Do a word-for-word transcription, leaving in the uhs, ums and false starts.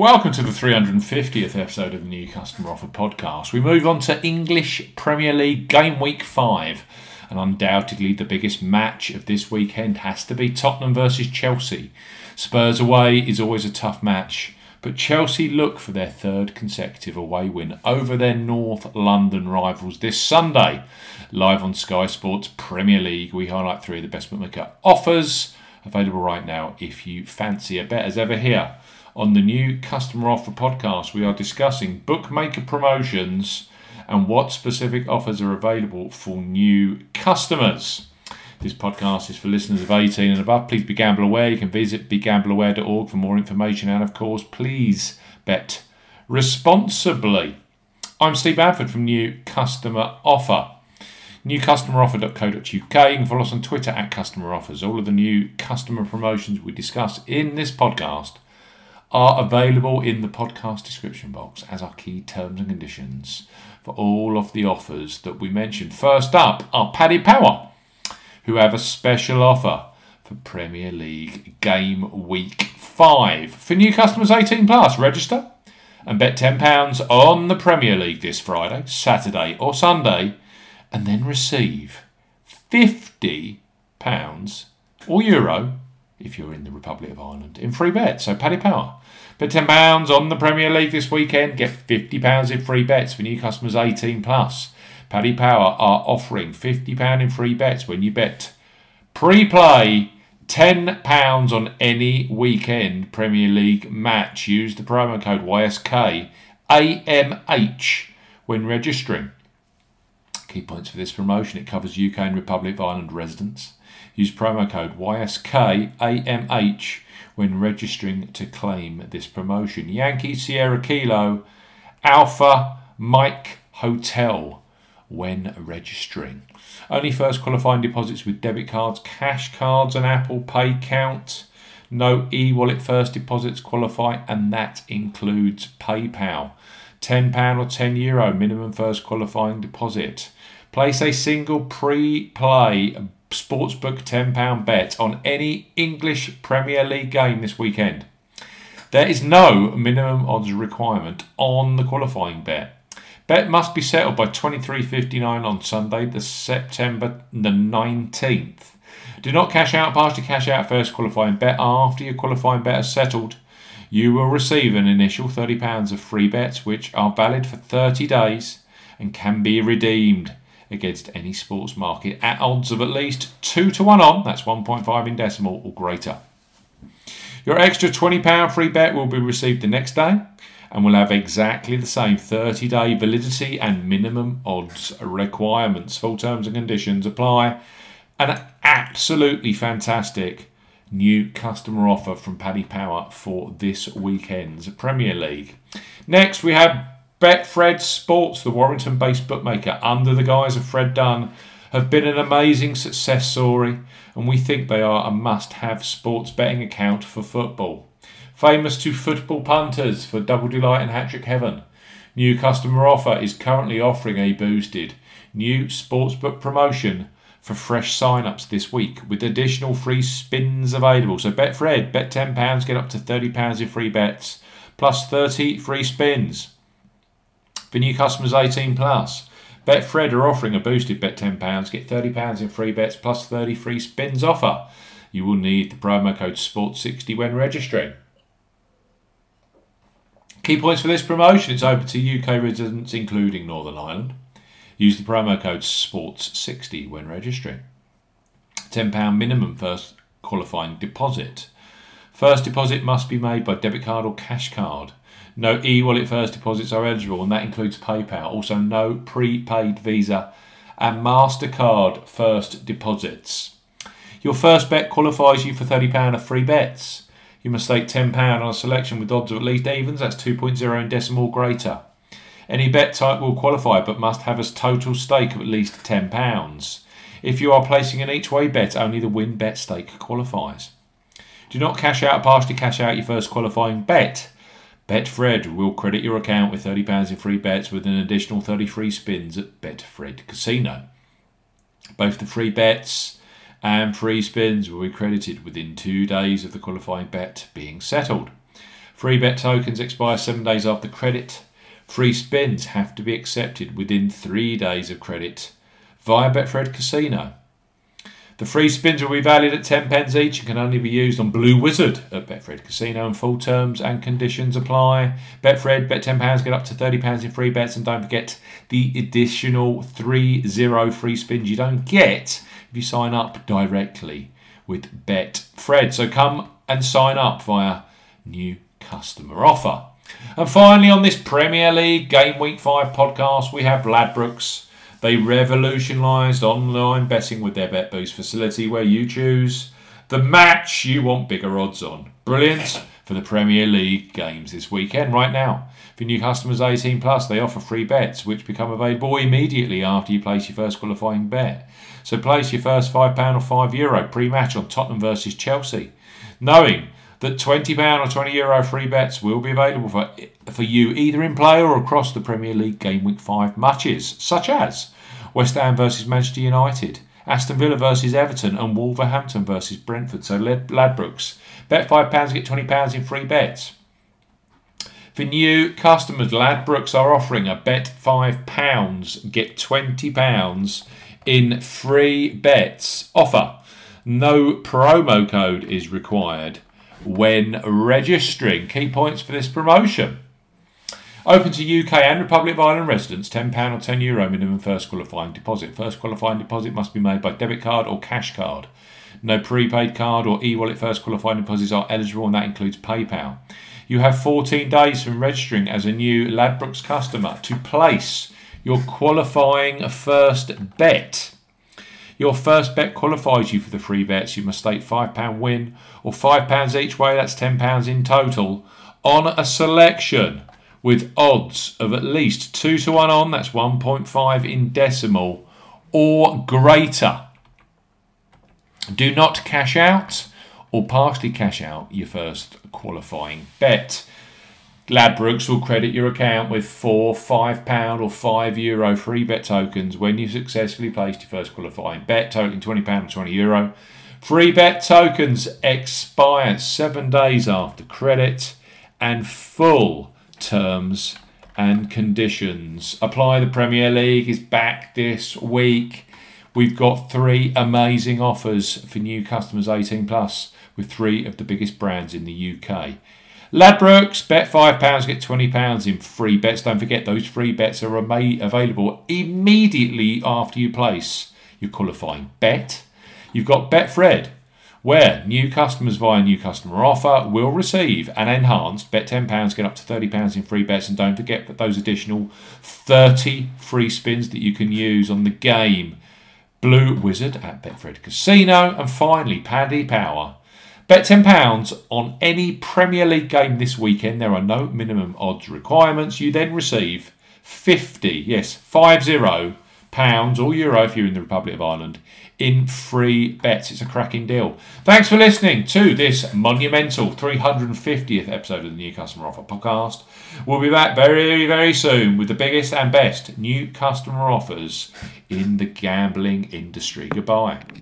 Welcome to the three hundred fiftieth episode of the New Customer Offer podcast. We move on to English Premier League Game Week five. And undoubtedly the biggest match of this weekend has to be Tottenham versus Chelsea. Spurs away is always a tough match, but Chelsea look for their third consecutive away win over their North London rivals this Sunday. Live on Sky Sports Premier League, we highlight three of the best bookmaker offers available right now if you fancy a bet as ever here. On the New Customer Offer podcast, we are discussing bookmaker promotions and what specific offers are available for new customers. This podcast is for listeners of eighteen and above. Please be gamble aware. You can visit be gamble aware dot org for more information. And of course, please bet responsibly. I'm Steve Bamford from New Customer Offer. new customer offer dot co dot U K. You can follow us on Twitter at Customer Offers. All of the new customer promotions we discuss in this podcast are available in the podcast description box as our key terms and conditions for all of the offers that we mentioned. First up are Paddy Power, who have a special offer for Premier League Game Week five. For new customers eighteen plus, register and bet ten pounds on the Premier League this Friday, Saturday or Sunday, and then receive fifty pounds or euro if you're in the Republic of Ireland, in free bets. So Paddy Power. Bet ten pounds on the Premier League this weekend, get fifty pounds in free bets for new customers eighteen plus. Paddy Power are offering fifty pounds in free bets when you bet pre-play ten pounds on any weekend Premier League match. Use the promo code Y S K A M H when registering. Key points for this promotion: it covers U K and Republic of Ireland residents. Use promo code Y S K A M H when registering to claim this promotion. Yankee Sierra Kilo Alpha Mike Hotel when registering. Only first qualifying deposits with debit cards, cash cards and Apple Pay count. No e-wallet first deposits qualify, and that includes PayPal. ten pounds or ten euro minimum first qualifying deposit. Place a single pre-play sportsbook ten pounds bet on any English Premier League game this weekend. There is no minimum odds requirement on the qualifying bet. Bet must be settled by twenty-three fifty-nine on Sunday, the September the nineteenth. Do not cash out, partially cash out first qualifying bet. After your qualifying bet is settled, you will receive an initial thirty pounds of free bets, which are valid for thirty days and can be redeemed against any sports market at odds of at least two to one on, that's one point five in decimal or greater. Your extra twenty pounds free bet will be received the next day and will have exactly the same thirty day validity and minimum odds requirements. Full terms and conditions apply. An absolutely fantastic new customer offer from Paddy Power for this weekend's Premier League. Next, we have Betfred Sports, the Warrington-based bookmaker, under the guise of Fred Dunn, have been an amazing success story, and we think they are a must-have sports betting account for football. Famous to football punters for Double Delight and Hattrick Heaven, New Customer Offer is currently offering a boosted new sportsbook promotion for fresh sign-ups this week, with additional free spins available. So Betfred, bet ten pounds, get up to thirty pounds in free bets, plus thirty free spins. For new customers eighteen plus, Betfred are offering a boosted bet ten pounds, get thirty pounds in free bets plus thirty free spins offer. You will need the promo code sports sixty when registering. Key points for this promotion: it's open to U K residents including Northern Ireland. Use the promo code sports sixty when registering. ten pounds minimum first qualifying deposit. First deposit must be made by debit card or cash card. No e-wallet first deposits are eligible, and that includes PayPal. Also, no prepaid Visa and MasterCard first deposits. Your first bet qualifies you for thirty pounds of free bets. You must stake ten pounds on a selection with odds of at least evens, that's two point oh in decimal greater. Any bet type will qualify, but must have a total stake of at least ten pounds. If you are placing an each-way bet, only the win bet stake qualifies. Do not cash out, partially cash out your first qualifying bet. Betfred will credit your account with thirty pounds in free bets with an additional thirty free spins at Betfred Casino. Both the free bets and free spins will be credited within two days of the qualifying bet being settled. Free bet tokens expire seven days after credit. Free spends have to be accepted within three days of credit via Betfred Casino. The free spins will be valued at ten pence each and can only be used on Blue Wizard at Betfred Casino, and full terms and conditions apply. Betfred, bet ten pounds, get up to thirty pounds in free bets, and don't forget the additional three zero free spins you don't get if you sign up directly with Betfred. So come and sign up via New Customer Offer. And finally, on this Premier League Game Week five podcast, we have Ladbrokes. They revolutionised online betting with their Bet Boost facility, where you choose the match you want bigger odds on. Brilliant for the Premier League games this weekend right now. For new customers eighteen plus, they offer free bets which become available immediately after you place your first qualifying bet. So place your first five pounds or five euro pre-match on Tottenham versus Chelsea, knowing that twenty pounds or twenty euro free bets will be available for for you either in play or across the Premier League Game Week five matches, such as West Ham versus Manchester United, Aston Villa versus Everton, and Wolverhampton versus Brentford. So Ladbrokes, bet five pounds, get twenty pounds in free bets. For new customers, Ladbrokes are offering a bet five pounds, get twenty pounds in free bets offer. No promo code is required when registering. Key points for this promotion: open to U K and Republic of Ireland residents, ten pounds or ten euro minimum first qualifying deposit. First qualifying deposit must be made by debit card or cash card. No prepaid card or e-wallet first qualifying deposits are eligible, and that includes PayPal. You have fourteen days from registering as a new Ladbrokes customer to place your qualifying first bet. Your first bet qualifies you for the free bets. You must state five pounds win or five pounds each way, that's ten pounds in total, on a selection with odds of at least two to one on, that's one point five in decimal, or greater. Do not cash out or partially cash out your first qualifying bet. Ladbrokes will credit your account with four five pounds or five euro free bet tokens when you successfully placed your first qualifying bet, totaling twenty pounds or twenty euro. Free bet tokens expire seven days after credit, and full terms and conditions apply. The Premier League is back this week. We've got three amazing offers for new customers eighteen plus with three of the biggest brands in the U K. Ladbrokes, bet five pounds, get twenty pounds in free bets. Don't forget, those free bets are available immediately after you place your qualifying bet. You've got Betfred, where new customers via new customer offer will receive an enhanced bet ten pounds, get up to thirty pounds in free bets. And don't forget that those additional thirty free spins that you can use on the game. Blue Wizard at Betfred Casino. And finally, Paddy Power. Bet ten pounds on any Premier League game this weekend. There are no minimum odds requirements. You then receive fifty, yes, fifty pounds or euro if you're in the Republic of Ireland in free bets. It's a cracking deal. Thanks for listening to this monumental three hundred fiftieth episode of the New Customer Offer podcast. We'll be back very, very soon with the biggest and best new customer offers in the gambling industry. Goodbye.